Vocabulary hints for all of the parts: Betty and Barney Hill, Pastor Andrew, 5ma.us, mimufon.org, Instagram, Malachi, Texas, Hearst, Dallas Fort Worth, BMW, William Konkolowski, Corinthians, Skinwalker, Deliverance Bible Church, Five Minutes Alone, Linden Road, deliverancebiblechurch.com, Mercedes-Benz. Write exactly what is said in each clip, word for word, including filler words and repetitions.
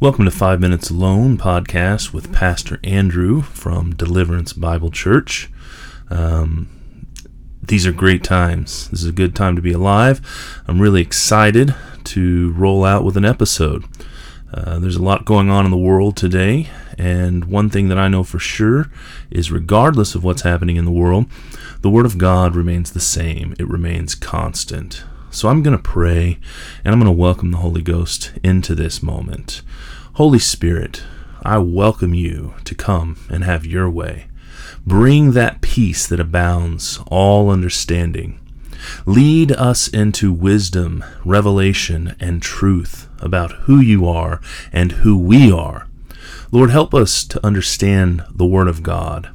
Welcome to Five Minutes Alone podcast with Pastor Andrew from Deliverance Bible Church. Um, these are great times. This is a good time to be alive. I'm really excited to roll out with an episode. Uh, there's a lot going on in the world today, and one thing that I know for sure is regardless of what's happening in the world, the Word of God remains the same. It remains constant. So I'm going to pray, and I'm going to welcome the Holy Ghost into this moment. Holy Spirit, I welcome you to come and have your way. Bring that peace that abounds all understanding. Lead us into wisdom, revelation, and truth about who you are and who we are. Lord, help us to understand the Word of God.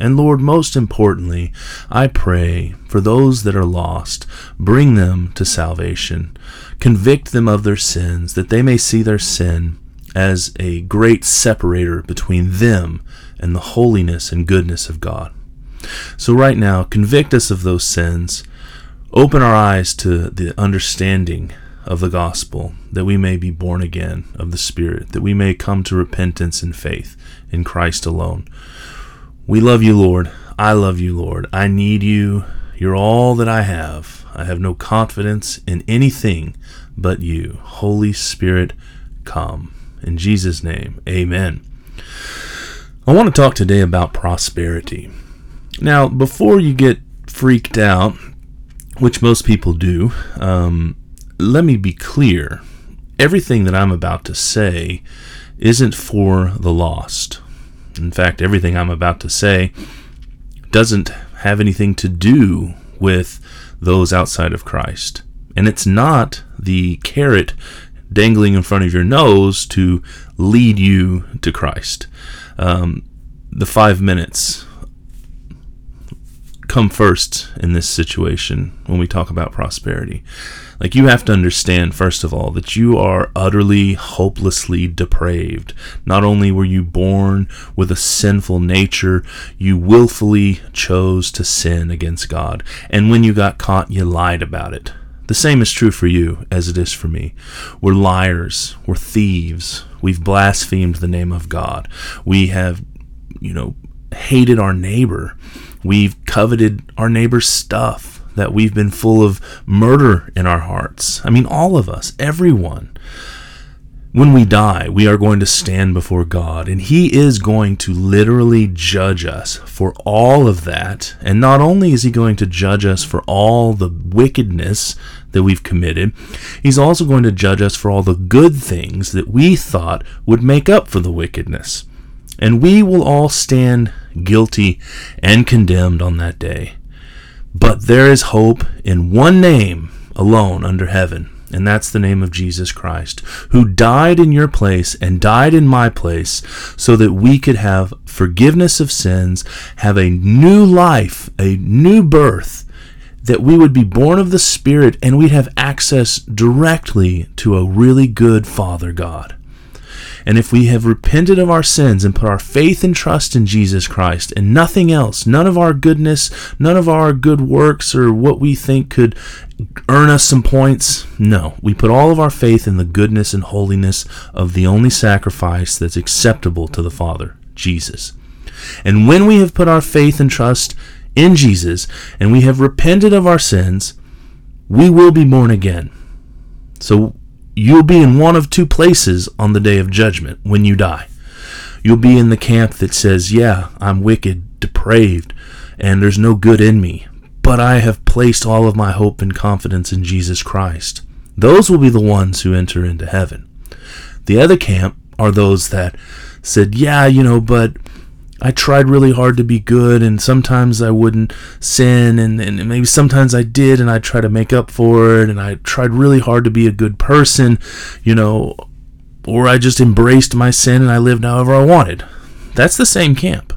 And Lord, most importantly, I pray for those that are lost, bring them to salvation. Convict them of their sins, that they may see their sin as a great separator between them and the holiness and goodness of God. So right now, convict us of those sins. Open our eyes to the understanding of the gospel, that we may be born again of the Spirit, that we may come to repentance and faith in Christ alone. We love you, Lord. I love you, Lord. I need you. You're all that I have. I have no confidence in anything but you. Holy Spirit, come. In Jesus' name, amen. I want to talk today about prosperity. Now, before you get freaked out, which most people do, um, let me be clear. Everything that I'm about to say isn't for the lost. In fact, everything I'm about to say doesn't have anything to do with those outside of Christ. And it's not the carrot dangling in front of your nose to lead you to Christ. Um, the five minutes come first in this situation when we talk about prosperity. Like, you have to understand, first of all, that you are utterly, hopelessly depraved. Not only were you born with a sinful nature, you willfully chose to sin against God. And when you got caught, you lied about it. The same is true for you as it is for me. We're liars. We're thieves. We've blasphemed the name of God. We have, you know, hated our neighbor. We've coveted our neighbor's stuff, that we've been full of murder in our hearts. I mean, all of us, everyone. When we die, we are going to stand before God, and He is going to literally judge us for all of that. And not only is He going to judge us for all the wickedness that we've committed, He's also going to judge us for all the good things that we thought would make up for the wickedness. And we will all stand guilty and condemned on that day. But there is hope in one name alone under heaven, and that's the name of Jesus Christ, who died in your place and died in my place so that we could have forgiveness of sins, have a new life, a new birth, that we would be born of the Spirit, and we'd have access directly to a really good Father God. And if we have repented of our sins and put our faith and trust in Jesus Christ and nothing else, none of our goodness, none of our good works or what we think could earn us some points, no. We put all of our faith in the goodness and holiness of the only sacrifice that's acceptable to the Father, Jesus. And when we have put our faith and trust in Jesus and we have repented of our sins, we will be born again. So you'll be in one of two places on the day of judgment when you die. You'll be in the camp that says, yeah, I'm wicked, depraved, and there's no good in me, but I have placed all of my hope and confidence in Jesus Christ. Those will be the ones who enter into heaven. The other camp are those that said, yeah, you know, but I tried really hard to be good, and sometimes I wouldn't sin, and, and maybe sometimes I did, and I try to make up for it, and I tried really hard to be a good person, you know, or I just embraced my sin and I lived however I wanted. That's the same camp.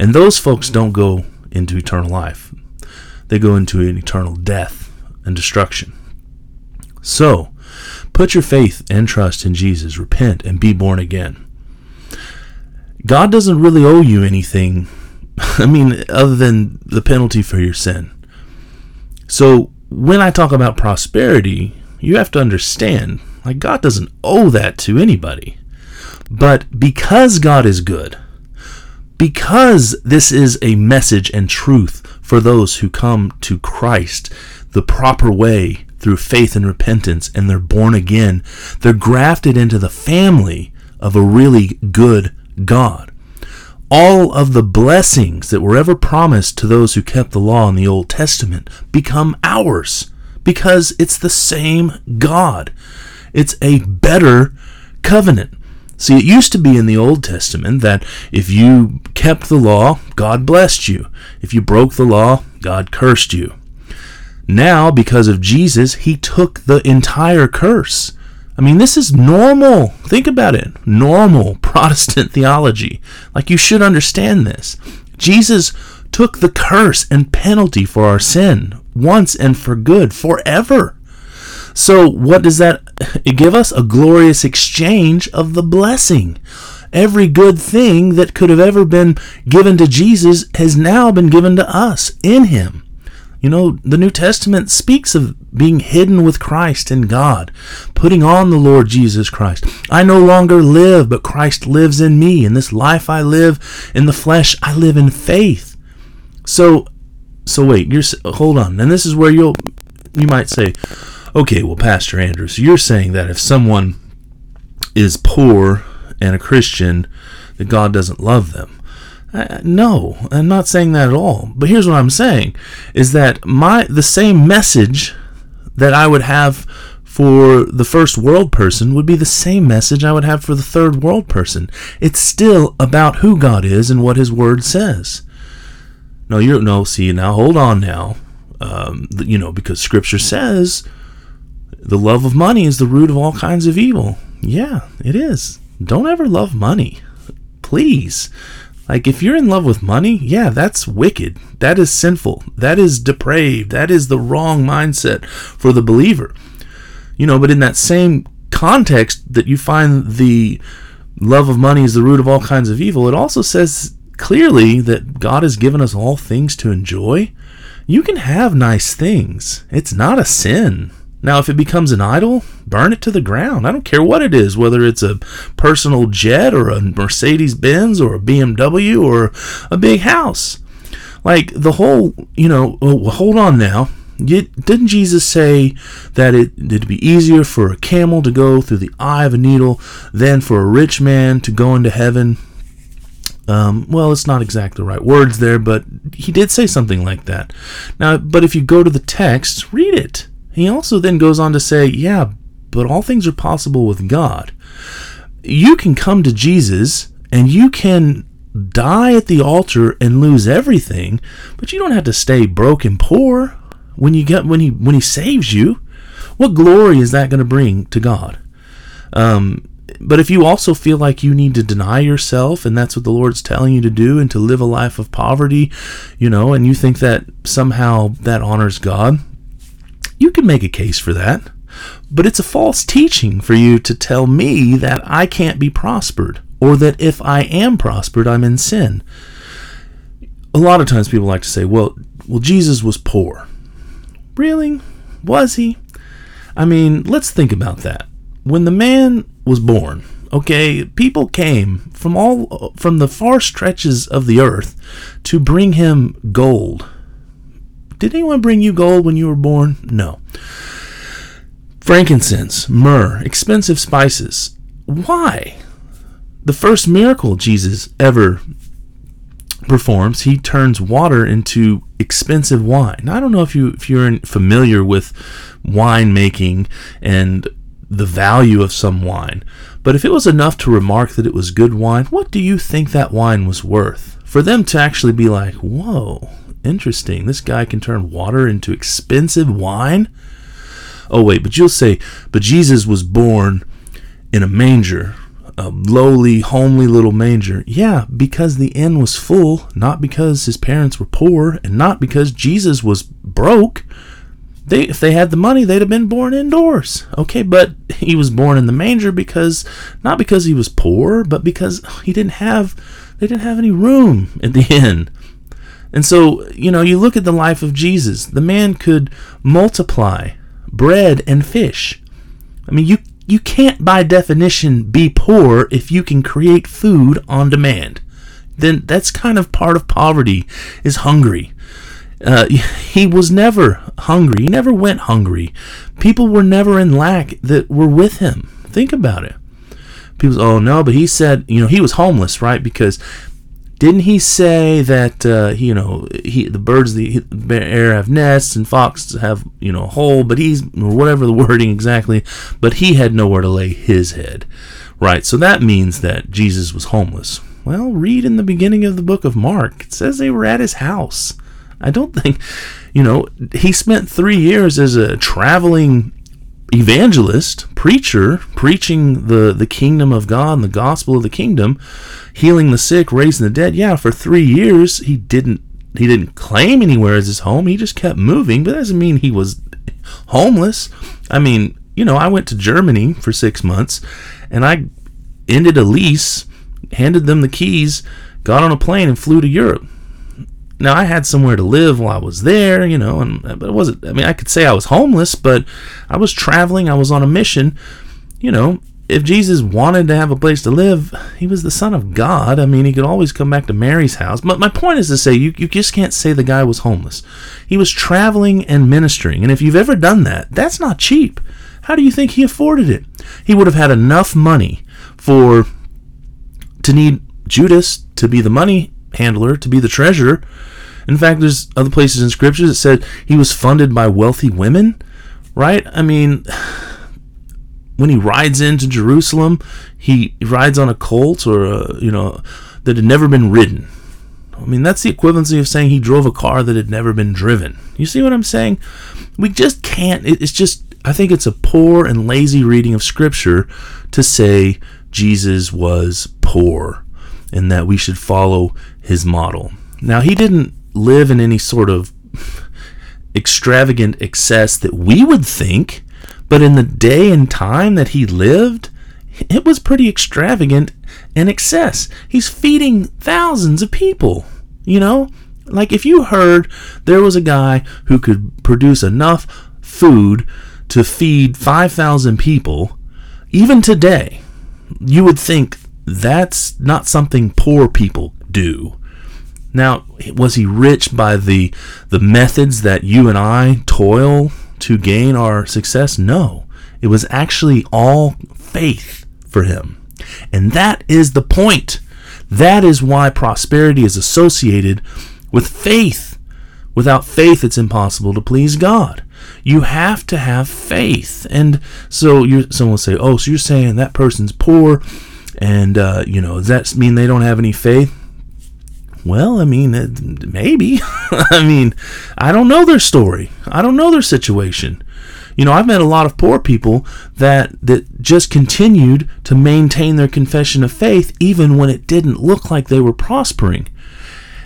And those folks don't go into eternal life. They go into an eternal death and destruction. So, put your faith and trust in Jesus, repent, and be born again. God doesn't really owe you anything, I mean, other than the penalty for your sin. So when I talk about prosperity, you have to understand, like, God doesn't owe that to anybody. But because God is good, because this is a message and truth for those who come to Christ the proper way through faith and repentance, and they're born again, they're grafted into the family of a really good God. All of the blessings that were ever promised to those who kept the law in the Old Testament become ours because it's the same God. It's a better covenant. See, it used to be in the Old Testament that if you kept the law, God blessed you. If you broke the law, God cursed you. Now, because of Jesus, he took the entire curse. I mean, this is normal. Think about it. Normal Protestant theology. Like, you should understand this. Jesus took the curse and penalty for our sin once and for good, forever. So what does that give us? A glorious exchange of the blessing. Every good thing that could have ever been given to Jesus has now been given to us in him. You know, the New Testament speaks of being hidden with Christ in God, putting on the Lord Jesus Christ. I no longer live, but Christ lives in me. In this life I live, in the flesh I live in faith. So, so wait, you're hold on. And this is where you'll, you might say, okay, well, Pastor Andrew, so you're saying that if someone is poor and a Christian, that God doesn't love them. Uh, no, I'm not saying that at all. But here's what I'm saying, is that my the same message that I would have for the first world person would be the same message I would have for the third world person. It's still about who God is and what his word says. No, you're no, see, now hold on now. Um, you know, because scripture says the love of money is the root of all kinds of evil. Yeah, it is. Don't ever love money. Please. Like, if you're in love with money, yeah, that's wicked. That is sinful. That is depraved. That is the wrong mindset for the believer. You know, but in that same context that you find the love of money is the root of all kinds of evil, it also says clearly that God has given us all things to enjoy. You can have nice things. It's not a sin. Now, if it becomes an idol, burn it to the ground. I don't care what it is, whether it's a personal jet or a Mercedes-Benz or a B M W or a big house. Like, the whole, you know, oh, hold on now. Didn't Jesus say that it, it'd be easier for a camel to go through the eye of a needle than for a rich man to go into heaven? Um, well, it's not exactly the right words there, but he did say something like that. Now, but if you go to the text, read it. He also then goes on to say, yeah, but all things are possible with God. You can come to Jesus and you can die at the altar and lose everything, but you don't have to stay broke and poor when you get when he when he saves you. What glory is that going to bring to God? Um, but if you also feel like you need to deny yourself, and that's what the Lord's telling you to do, and to live a life of poverty, you know, and you think that somehow that honors God, you can make a case for that, but it's a false teaching for you to tell me that I can't be prospered, or that if I am prospered, I'm in sin. A lot of times people like to say, well, well, Jesus was poor. Really? Was he? I mean, let's think about that. When the man was born, okay, people came from all from the far stretches of the earth to bring him gold. Did anyone bring you gold when you were born? No. Frankincense, myrrh, expensive spices. Why? The first miracle Jesus ever performs, he turns water into expensive wine. I don't know if you if you're familiar with wine making and the value of some wine, but if it was enough to remark that it was good wine, what do you think that wine was worth? For them to actually be like, whoa, interesting, this guy can turn water into expensive wine? Oh, wait, but you'll say, but Jesus was born in a manger, a lowly, homely little manger. Yeah, because the inn was full, not because his parents were poor, and not because Jesus was broke. They, if they had the money, they'd have been born indoors. Okay, but he was born in the manger because, not because he was poor, but because he didn't have, they didn't have any room at the inn. And so, you know, you look at the life of Jesus. The man could multiply bread and fish. I mean, you You can't, by definition, be poor if you can create food on demand. Then that's kind of part of poverty, is hungry. Uh, he was never hungry. He never went hungry. People were never in lack that were with him. Think about it. People say, oh, no, but he said, you know, he was homeless, right? Because didn't he say that, uh, you know, he, the birds of the air have nests and foxes have, you know, a hole, but he's, or whatever the wording exactly, but he had nowhere to lay his head, right? So that means that Jesus was homeless. Well, read in the beginning of the book of Mark. It says they were at his house. I don't think, you know, he spent three years as a traveling evangelist, preacher, preaching the, the kingdom of God and the gospel of the kingdom, healing the sick, raising the dead. Yeah, for three years, he didn't he didn't claim anywhere as his home. He just kept moving, but that doesn't mean he was homeless. I mean, you know, I went to Germany for six months, and I ended a lease, handed them the keys, got on a plane, and flew to Europe. Now, I had somewhere to live while I was there, you know, and but it wasn't, I mean, I could say I was homeless, but I was traveling, I was on a mission. You know, if Jesus wanted to have a place to live, he was the Son of God. I mean, he could always come back to Mary's house. But my point is to say, you, you just can't say the guy was homeless. He was traveling and ministering, and if you've ever done that, that's not cheap. How do you think he afforded it? He would have had enough money for, to need Judas to be the money handler, to be the treasurer. In fact, there's other places in scripture that said he was funded by wealthy women, right? I mean, when he rides into Jerusalem, he rides on a colt or a, you know, that had never been ridden. I mean, that's the equivalency of saying he drove a car that had never been driven. You see what I'm saying? We just can't. It's just, I think it's a poor and lazy reading of scripture to say Jesus was poor and that we should follow his model. Now, he didn't live in any sort of extravagant excess that we would think, but in the day and time that he lived, it was pretty extravagant and excess. He's feeding thousands of people, you know? Like, if you heard there was a guy who could produce enough food to feed five thousand people, even today, you would think, that's not something poor people do. Now, was he rich by the the methods that you and I toil to gain our success? No. It was actually all faith for him. And that is the point. That is why prosperity is associated with faith. Without faith, it's impossible to please God. You have to have faith. And so you're, someone will say, oh, so you're saying that person's poor, and, uh, you know, does that mean they don't have any faith? Well, I mean, it, maybe. I mean, I don't know their story. I don't know their situation. You know, I've met a lot of poor people that, that just continued to maintain their confession of faith even when it didn't look like they were prospering.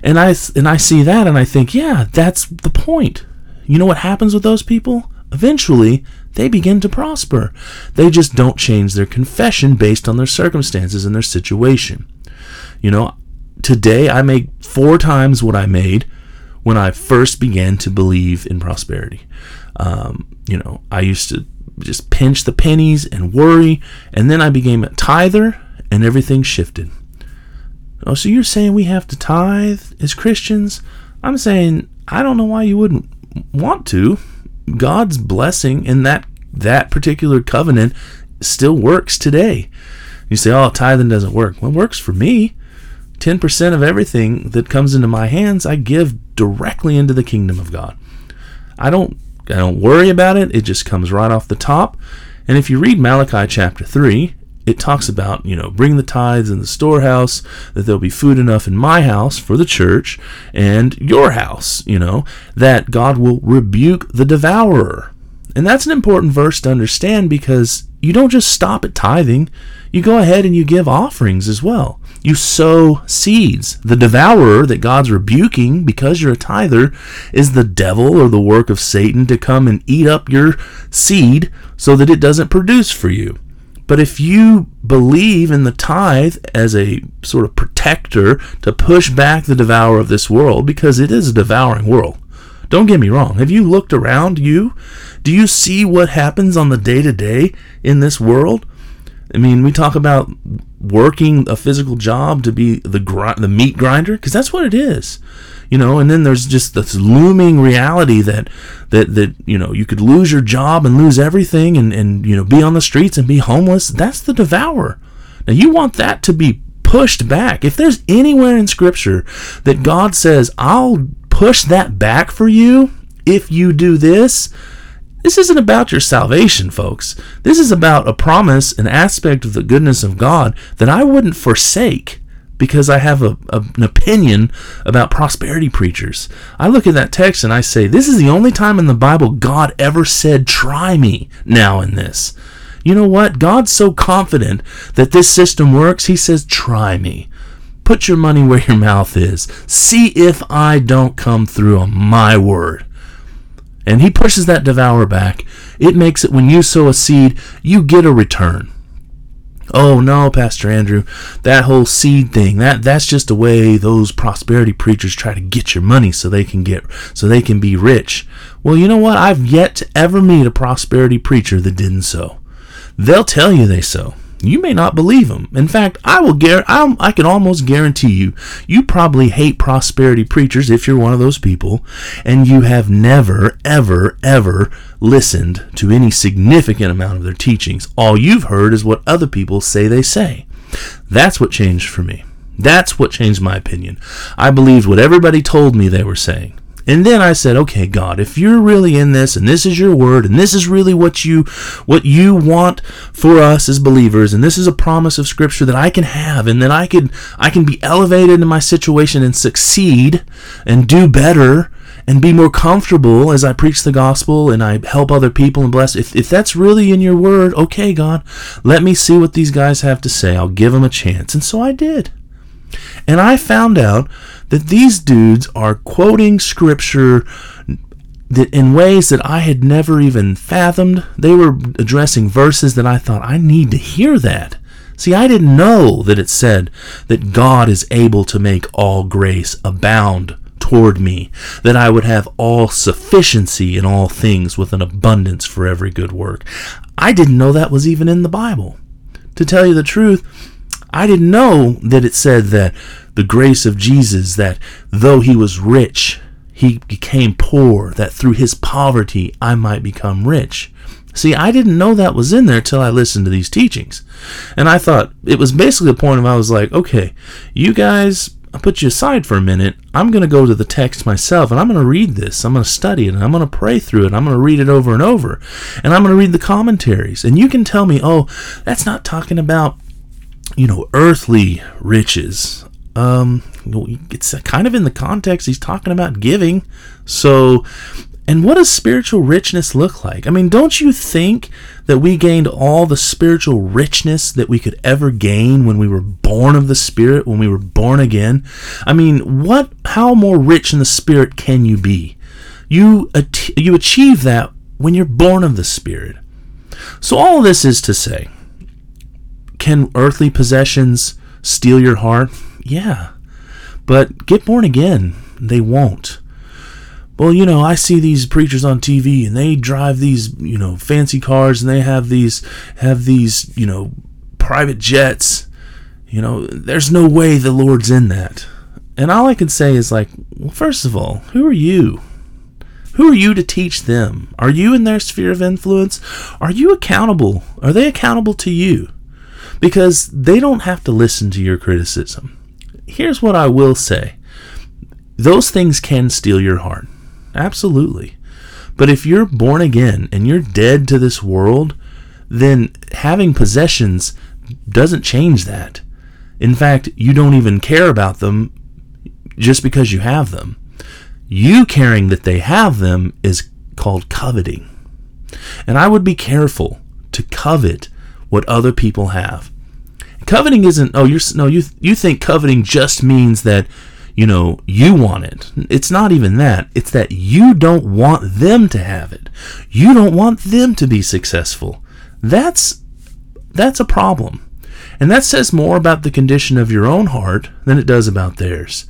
And I, and I see that and I think, yeah, that's the point. You know what happens with those people? Eventually, they begin to prosper. They just don't change their confession based on their circumstances and their situation. You know, today I make four times what I made when I first began to believe in prosperity. Um, you know, I used to just pinch the pennies and worry, and then I became a tither, and everything shifted. Oh, so you're saying we have to tithe as Christians? I'm saying I don't know why you wouldn't want to. God's blessing in that that particular covenant still works today. You say, oh, tithing doesn't work. Well, it works for me. ten percent of everything that comes into my hands, I give directly into the kingdom of God. I don't I don't worry about it. It just comes right off the top. And if you read Malachi chapter three, it talks about, you know, bring the tithes in the storehouse, that there'll be food enough in my house for the church and your house, you know, that God will rebuke the devourer. And that's an important verse to understand because you don't just stop at tithing. You go ahead and you give offerings as well. You sow seeds. The devourer that God's rebuking because you're a tither is the devil or the work of Satan to come and eat up your seed so that it doesn't produce for you. But if you believe in the tithe as a sort of protector to push back the devourer of this world, because it is a devouring world, Don't get me wrong. Have you looked around you? Do you see what happens on the day-to-day in this world? I mean, we talk about working a physical job to be the gr- the meat grinder, because that's what it is, you know. And then there's just this looming reality that that that you know you could lose your job and lose everything, and and you know be on the streets and be homeless. That's the devourer. Now you want that to be pushed back. If there's anywhere in Scripture that God says, "I'll push that back for you if you do this," this isn't about your salvation, folks. This is about a promise, an aspect of the goodness of God that I wouldn't forsake because I have a, a, an opinion about prosperity preachers. I look at that text and I say, this is the only time in the Bible God ever said, try me now in this. You know what? God's so confident that this system works, he says, try me. Put your money where your mouth is. See if I don't come through on my word. And he pushes that devourer back. It makes it when you sow a seed, you get a return. Oh no, Pastor Andrew, that whole seed thing, that, that's just the way those prosperity preachers try to get your money so they can get so they can be rich. Well, you know what? I've yet to ever meet a prosperity preacher that didn't sow. They'll tell you they sow. You may not believe them. In fact, I will guarantee, I can almost guarantee you, you probably hate prosperity preachers if you're one of those people, and you have never, ever, ever listened to any significant amount of their teachings. All you've heard is what other people say they say. That's what changed for me. That's what changed my opinion. I believed what everybody told me they were saying. And then I said, okay, God, if you're really in this and this is your word and this is really what you what you want for us as believers, and this is a promise of Scripture that I can have and that I can, I can be elevated in my situation and succeed and do better and be more comfortable as I preach the gospel and I help other people and bless. If, if that's really in your word, okay, God, let me see what these guys have to say. I'll give them a chance. And so I did. And I found out that these dudes are quoting Scripture that in ways that I had never even fathomed. They were addressing verses that I thought, I need to hear that. See, I didn't know that it said that God is able to make all grace abound toward me, that I would have all sufficiency in all things with an abundance for every good work. I didn't know that was even in the Bible. To tell you the truth, I didn't know that it said that the grace of Jesus, that though he was rich, he became poor, that through his poverty I might become rich. See, I didn't know that was in there till I listened to these teachings. And I thought, it was basically a point of I was like, okay, you guys, I'll put you aside for a minute. I'm going to go to the text myself, and I'm going to read this. I'm going to study it, and I'm going to pray through it. I'm going to read it over and over, and I'm going to read the commentaries. And you can tell me, oh, that's not talking about, you know, earthly riches. Um, it's kind of in the context he's talking about giving. So, and what does spiritual richness look like? I mean, don't you think that we gained all the spiritual richness that we could ever gain when we were born of the Spirit, when we were born again? I mean, what? How more rich in the Spirit can you be? You at- you achieve that when you're born of the Spirit. So all this is to say, can earthly possessions steal your heart? Yeah. But get born again. They won't. Well, you know, I see these preachers on T V and they drive these, you know, fancy cars and they have these, have these, you know, private jets. You know, there's no way the Lord's in that. And all I can say is like, well, first of all, who are you? Who are you to teach them? Are you in their sphere of influence? Are you accountable? Are they accountable to you? Because they don't have to listen to your criticism. Here's what I will say. Those things can steal your heart. Absolutely. But if you're born again and you're dead to this world, then having possessions doesn't change that. In fact, you don't even care about them just because you have them. You caring that they have them is called coveting. And I would be careful to covet what other people have. Coveting isn't, oh, you're, no, you you think coveting just means that, you know, you want it. It's not even that. It's that you don't want them to have it. You don't want them to be successful. That's that's a problem. And that says more about the condition of your own heart than it does about theirs.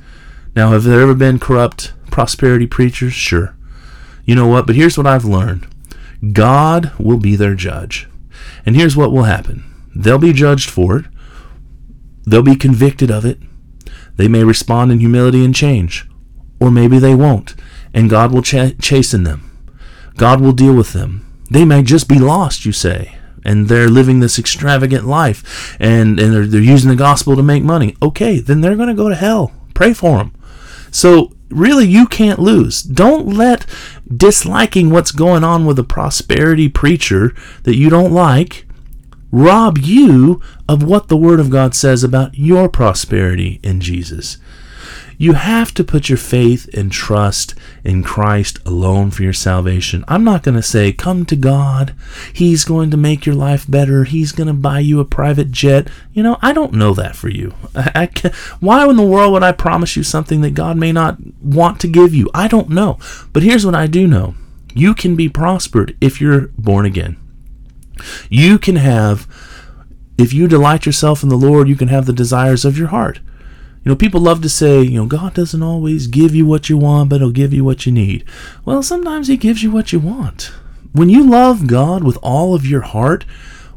Now, have there ever been corrupt prosperity preachers? Sure. You know what? But here's what I've learned. God will be their judge. And here's what will happen. They'll be judged for it. They'll be convicted of it. They may respond in humility and change. Or maybe they won't. And God will ch- chasten them. God will deal with them. They may just be lost, you say. And they're living this extravagant life. And, and they're, they're using the gospel to make money. Okay, then they're going to go to hell. Pray for them. So, really, you can't lose. Don't let disliking what's going on with a prosperity preacher that you don't like rob you of what the Word of God says about your prosperity in Jesus. You have to put your faith and trust in Christ alone for your salvation. I'm not going to say, come to God. He's going to make your life better. He's going to buy you a private jet. You know, I don't know that for you. I, I can, why in the world would I promise you something that God may not want to give you? I don't know. But here's what I do know. You can be prospered if you're born again. You can have, if you delight yourself in the Lord, you can have the desires of your heart. You know, people love to say, you know, God doesn't always give you what you want, but He'll give you what you need. Well, sometimes He gives you what you want. When you love God with all of your heart,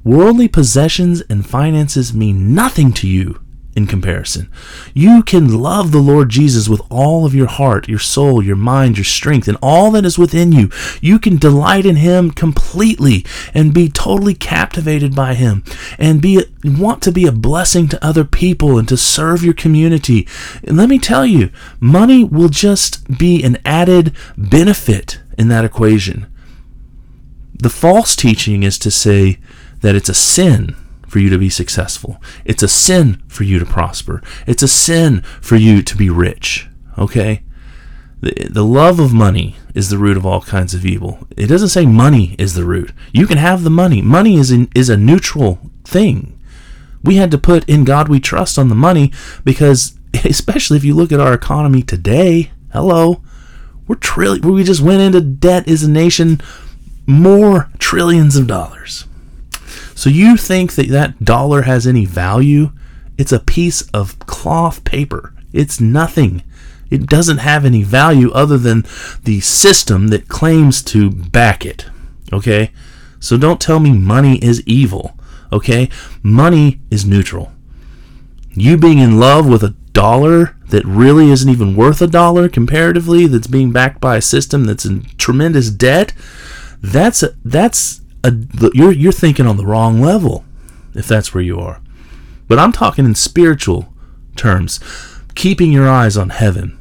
worldly possessions and finances mean nothing to you in comparison. You can love the Lord Jesus with all of your heart, your soul, your mind, your strength, and all that is within you. You can delight in Him completely and be totally captivated by Him and be want to be a blessing to other people and to serve your community. And let me tell you, money will just be an added benefit in that equation. The false teaching is to say that it's a sin for you to be successful. It's a sin for you to prosper. It's a sin for you to be rich. Okay? The, the love of money is the root of all kinds of evil. It doesn't say money is the root. You can have the money. Money is in, is a neutral thing. We had to put in God we trust on the money because, especially if you look at our economy today, hello, we're trilli- we just went into debt as a nation, more trillions of dollars. So you think that that dollar has any value? It's a piece of cloth paper. It's nothing. It doesn't have any value other than the system that claims to back it. Okay? So don't tell me money is evil. Okay? Money is neutral. You being in love with a dollar that really isn't even worth a dollar comparatively, that's being backed by a system that's in tremendous debt, that's a, that's A, you're you're thinking on the wrong level if that's where you are. But I'm talking in spiritual terms, keeping your eyes on heaven.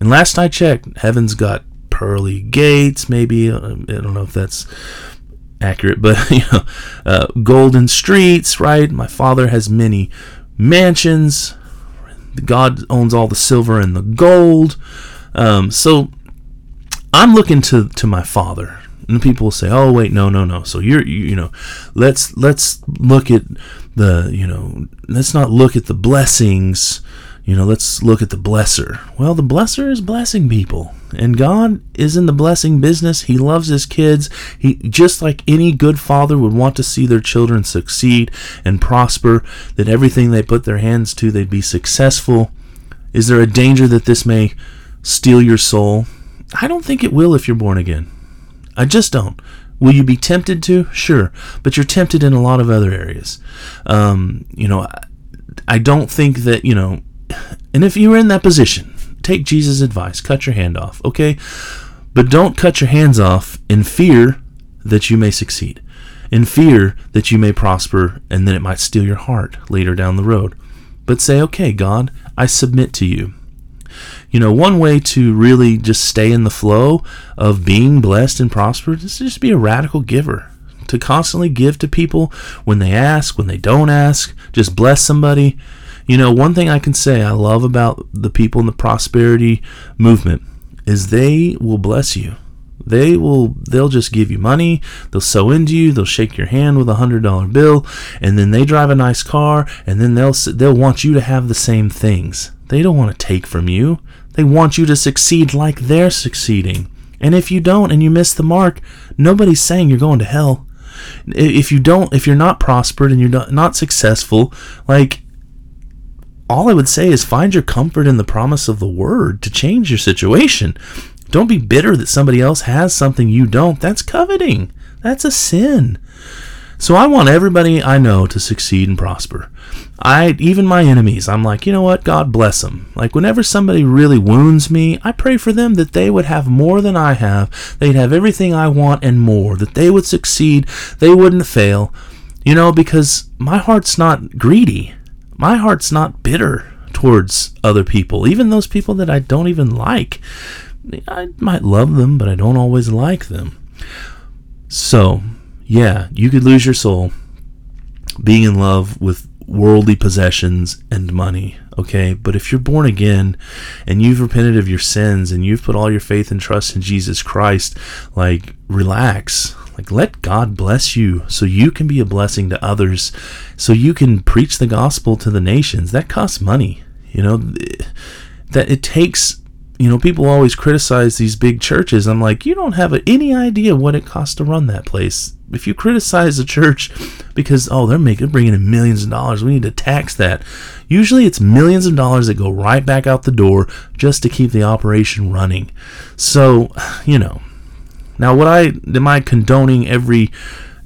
And last I checked, heaven's got pearly gates, maybe. I don't know if that's accurate, but you know, uh, golden streets, right? My Father has many mansions. God owns all the silver and the gold. Um, so I'm looking to, to my Father. And people will say, "Oh, wait, no, no, no." So you're, you, you know, let's let's look at the, you know, let's not look at the blessings, you know, let's look at the blesser. Well, the blesser is blessing people, and God is in the blessing business. He loves His kids. He just like any good father would want to see their children succeed and prosper. That everything they put their hands to, they'd be successful. Is there a danger that this may steal your soul? I don't think it will if you're born again. I just don't. Will you be tempted to? Sure. But you're tempted in a lot of other areas. Um, you know, I, I don't think that, you know, and if you were in that position, take Jesus' advice. Cut your hand off, okay? But don't cut your hands off in fear that you may succeed, in fear that you may prosper, and then it might steal your heart later down the road. But say, okay, God, I submit to you. You know, one way to really just stay in the flow of being blessed and prospered is to just be a radical giver, to constantly give to people when they ask, when they don't ask, just bless somebody. You know, one thing I can say I love about the people in the prosperity movement is they will bless you. They will, they'll just give you money, they'll sew into you, they'll shake your hand with a hundred dollar bill, and then they drive a nice car, and then they'll they'll want you to have the same things. They don't want to take from you. They want you to succeed like they're succeeding. And if you don't and you miss the mark, nobody's saying you're going to hell. If you don't, if you're not prospered and you're not successful, like, all I would say is find your comfort in the promise of the Word to change your situation. Don't be bitter that somebody else has something you don't. That's coveting. That's a sin. So I want everybody I know to succeed and prosper. I, even my enemies, I'm like, you know what? God bless them. Like, whenever somebody really wounds me, I pray for them that they would have more than I have. They'd have everything I want and more, that they would succeed. They wouldn't fail, you know, because my heart's not greedy. My heart's not bitter towards other people, even those people that I don't even like. I might love them, but I don't always like them. So, yeah, you could lose your soul being in love with worldly possessions and money, okay? But if you're born again and you've repented of your sins and you've put all your faith and trust in Jesus Christ, like, relax. Like, let God bless you so you can be a blessing to others, so you can preach the gospel to the nations. That costs money, you know? That it takes... You know, people always criticize these big churches. I'm like, you don't have any idea what it costs to run that place. If you criticize a church because, oh, they're making, they're bringing in millions of dollars, we need to tax that. Usually it's millions of dollars that go right back out the door just to keep the operation running. So, you know. Now, what I, am I condoning every...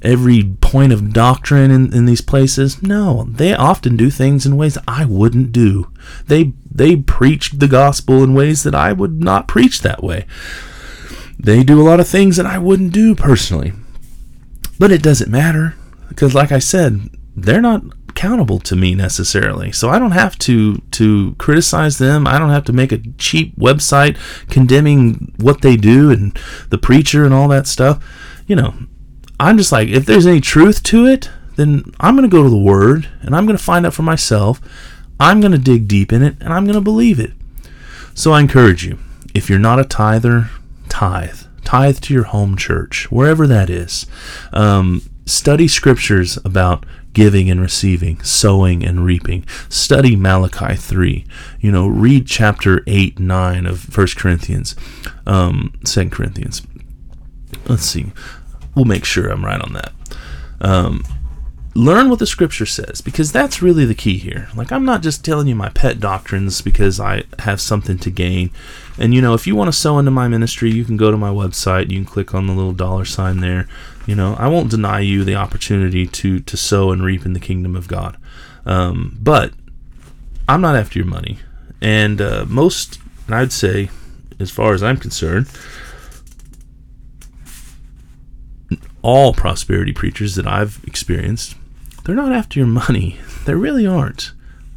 every point of doctrine in, in these places? No, they often do things in ways I wouldn't do. They they preach the gospel in ways that I would not preach that way. They do a lot of things that I wouldn't do personally. But it doesn't matter, because like I said, they're not accountable to me necessarily. So I don't have to, to criticize them. I don't have to make a cheap website condemning what they do and the preacher and all that stuff. You know, I'm just like, if there's any truth to it, then I'm going to go to the Word, and I'm going to find out for myself. I'm going to dig deep in it, and I'm going to believe it. So I encourage you, if you're not a tither, tithe. Tithe to your home church, wherever that is. Um, study scriptures about giving and receiving, sowing and reaping. Study Malachi three. You know, read chapter eight, nine of First Corinthians, um, Second Corinthians. Let's see. We'll make sure I'm right on that. Um, learn what the scripture says, because that's really the key here. Like, I'm not just telling you my pet doctrines because I have something to gain. And, you know, if you want to sow into my ministry, you can go to my website. You can click on the little dollar sign there. You know, I won't deny you the opportunity to, to sow and reap in the kingdom of God. Um, but I'm not after your money. And uh, most, and I'd say, as far as I'm concerned, all prosperity preachers that I've experienced, they're not after your money. They really aren't.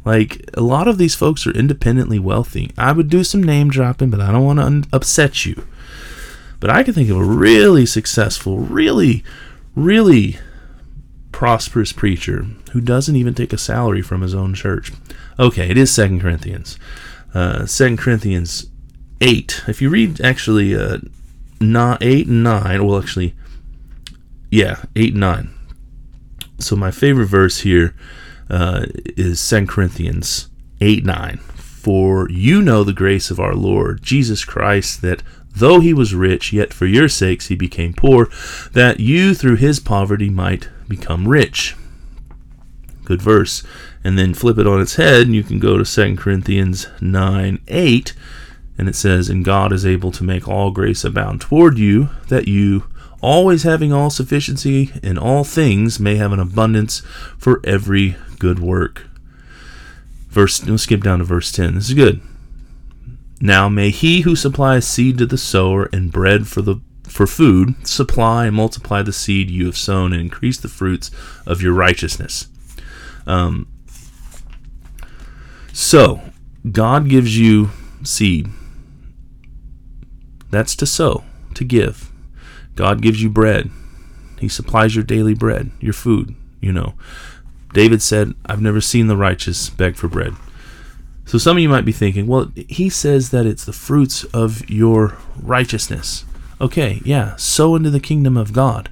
Like, a lot of these folks are independently wealthy. I would do some name dropping, but I don't want to un- upset you. But I can think of a really successful, really, really prosperous preacher who doesn't even take a salary from his own church. Okay, it is Second Corinthians. Uh, Second Corinthians eight. If you read, actually, uh, not eight and nine, well, actually... Yeah, eight and nine. So my favorite verse here uh, is Second Corinthians eight nine. For you know the grace of our Lord Jesus Christ, that though he was rich, yet for your sakes he became poor, that you through his poverty might become rich. Good verse. And then flip it on its head, and you can go to Second Corinthians nine eight, and it says, and God is able to make all grace abound toward you, that you, always having all sufficiency in all things, may have an abundance for every good work. Verse, we'll skip down to verse ten. This is good. Now may he who supplies seed to the sower and bread for the for food supply and multiply the seed you have sown and increase the fruits of your righteousness. Um. So God gives you seed. That's to sow, to give. God gives you bread. He supplies your daily bread, your food, you know. David said, I've never seen the righteous beg for bread. So some of you might be thinking, well, he says that it's the fruits of your righteousness. Okay, yeah, sow into the kingdom of God.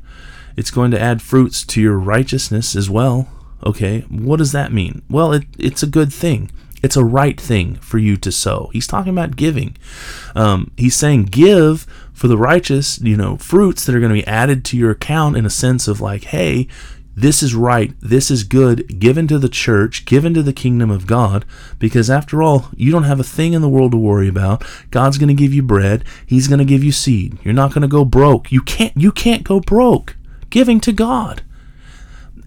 It's going to add fruits to your righteousness as well. Okay, what does that mean? Well, it, it's a good thing. It's a right thing for you to sow. He's talking about giving. Um, he's saying give for the righteous, you know, fruits that are going to be added to your account in a sense of like, hey, This is right, this is good, given to the church, given to the kingdom of God, because after all, you don't have a thing in the world to worry about. God's going to give you bread. He's going to give you seed. You're not going to go broke. You can't, you can't go broke giving to God.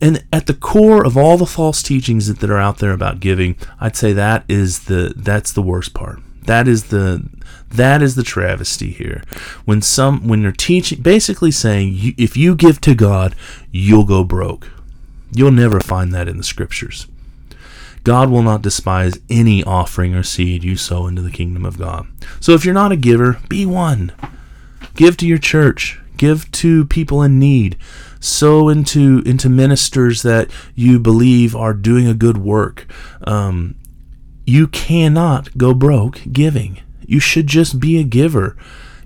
And at the core of all the false teachings that, that are out there about giving, I'd say that is the that's the worst part. That is the that is the travesty here. When some when they're teaching, basically saying, you, if you give to God, you'll go broke. You'll never find that in the scriptures. God will not despise any offering or seed you sow into the kingdom of God. So if you're not a giver, be one. Give to your church. Give to people in need. Sow into into ministers that you believe are doing a good work. Um, you cannot go broke giving. You should just be a giver.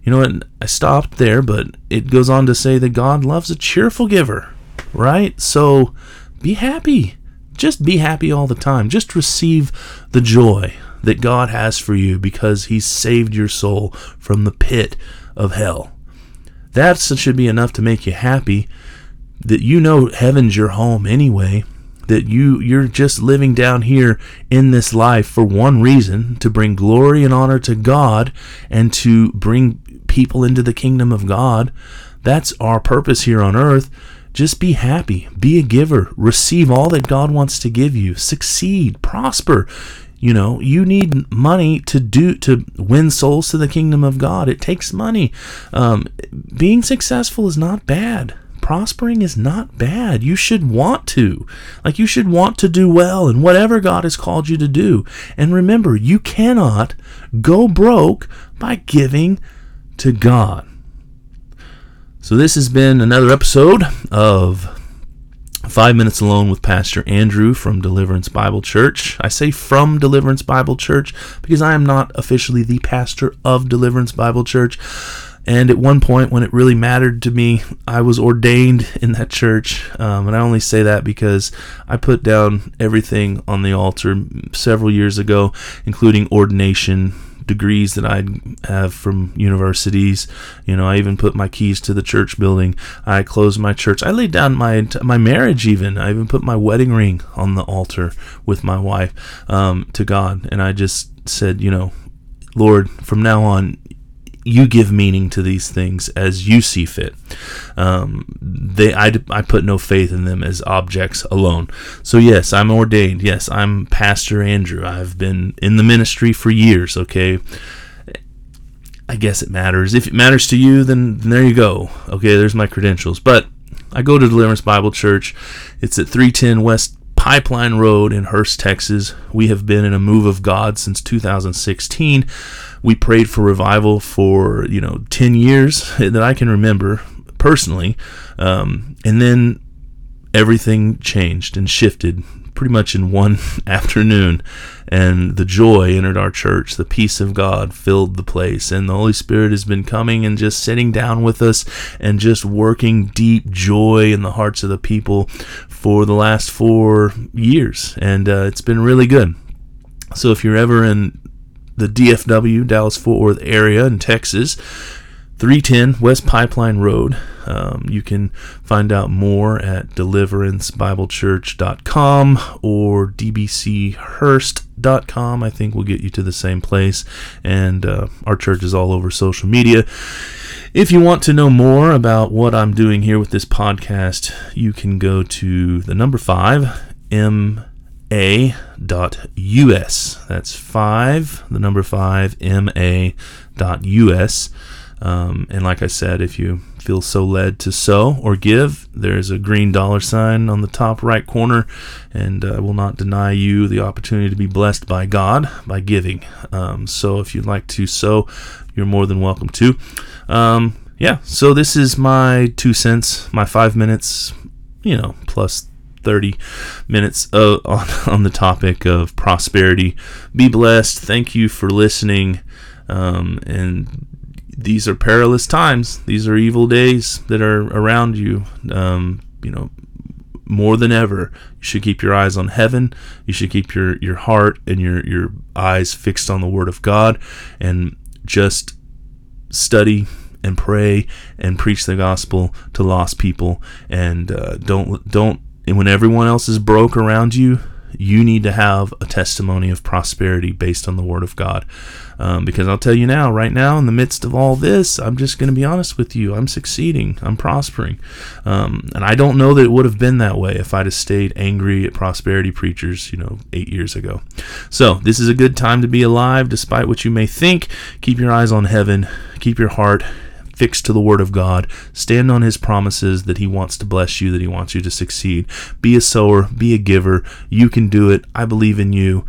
You know what? I stopped there, but it goes on to say that God loves a cheerful giver, right? So be happy. Just be happy all the time. Just receive the joy that God has for you because He saved your soul from the pit of hell. That should be enough to make you happy, that you know heaven's your home anyway, that you, you're just living down here in this life for one reason, to bring glory and honor to God and to bring people into the kingdom of God. That's our purpose here on earth. Just be happy, be a giver, receive all that God wants to give you, succeed, prosper. You know, you need money to do to win souls to the kingdom of God. It takes money. Um, being successful is not bad. Prospering is not bad. You should want to. Like, you should want to do well in whatever God has called you to do. And remember, you cannot go broke by giving to God. So this has been another episode of Five Minutes Alone with Pastor Andrew from Deliverance Bible Church. I say from Deliverance Bible Church because I am not officially the pastor of Deliverance Bible Church. And at one point when it really mattered to me, I was ordained in that church. Um, and I only say that because I put down everything on the altar several years ago, including ordination, degrees that I have from universities. You know, I even put my keys to the church building. I closed my church. I laid down my my marriage even. I even put my wedding ring on the altar with my wife um, to God. And I just said, you know, Lord, from now on, You give meaning to these things as You see fit. Um, they, I, I put no faith in them as objects alone. So yes, I'm ordained. Yes, I'm Pastor Andrew. I've been in the ministry for years. Okay, I guess it matters. If it matters to you, then, then there you go. Okay, there's my credentials. But I go to Deliverance Bible Church. It's at three ten West Pipeline Road in Hearst, Texas. We have been in a move of God since two thousand sixteen. We prayed for revival for, you know, ten years that I can remember personally. Um, and then everything changed and shifted pretty much in one afternoon. And the joy entered our church. The peace of God filled the place. And the Holy Spirit has been coming and just sitting down with us and just working deep joy in the hearts of the people for the last four years. And uh, it's been really good. So if you're ever in the D F W, Dallas Fort Worth area in Texas, three ten West Pipeline Road. Um, you can find out more at deliverance bible church dot com or d b c hurst dot com. I think will get you to the same place. And uh, our church is all over social media. If you want to know more about what I'm doing here with this podcast, you can go to the number five m a dot u s. That's five, the number five m a dot u s. Um, and like I said, if you feel so led to sow or give, there's a green dollar sign on the top right corner, and I uh, will not deny you the opportunity to be blessed by God by giving. Um, so if you'd like to sow, you're more than welcome to. Um, yeah, so this is my two cents, my five minutes, you know, plus thirty minutes uh, on, on the topic of prosperity. Be blessed. Thank you for listening. Um, and these are perilous times. These are evil days that are around you. Um, you know, more than ever, you should keep your eyes on heaven. You should keep your, your heart and your, your eyes fixed on the Word of God, and just study and pray and preach the gospel to lost people. And uh, don't don't And when everyone else is broke around you, you need to have a testimony of prosperity based on the Word of God. Um, because I'll tell you now, right now, in the midst of all this, I'm just going to be honest with you. I'm succeeding. I'm prospering. Um, and I don't know that it would have been that way if I'd have stayed angry at prosperity preachers, you know, eight years ago. So this is a good time to be alive, despite what you may think. Keep your eyes on heaven. Keep your heart fixed to the Word of God. Stand on His promises that He wants to bless you, that He wants you to succeed. Be a sower, be a giver. You can do it. I believe in you.